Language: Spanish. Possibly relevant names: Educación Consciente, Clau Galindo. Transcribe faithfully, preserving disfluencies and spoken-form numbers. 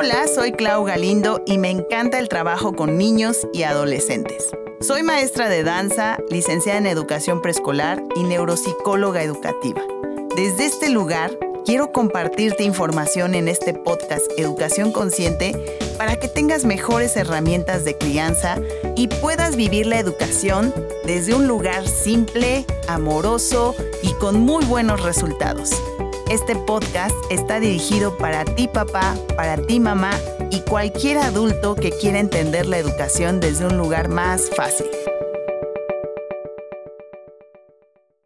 Hola, soy Clau Galindo y me encanta el trabajo con niños y adolescentes. Soy maestra de danza, licenciada en educación preescolar y neuropsicóloga educativa. Desde este lugar, quiero compartirte información en este podcast Educación Consciente para que tengas mejores herramientas de crianza y puedas vivir la educación desde un lugar simple, amoroso y con muy buenos resultados. Este podcast está dirigido para ti papá, para ti mamá y cualquier adulto que quiera entender la educación desde un lugar más fácil.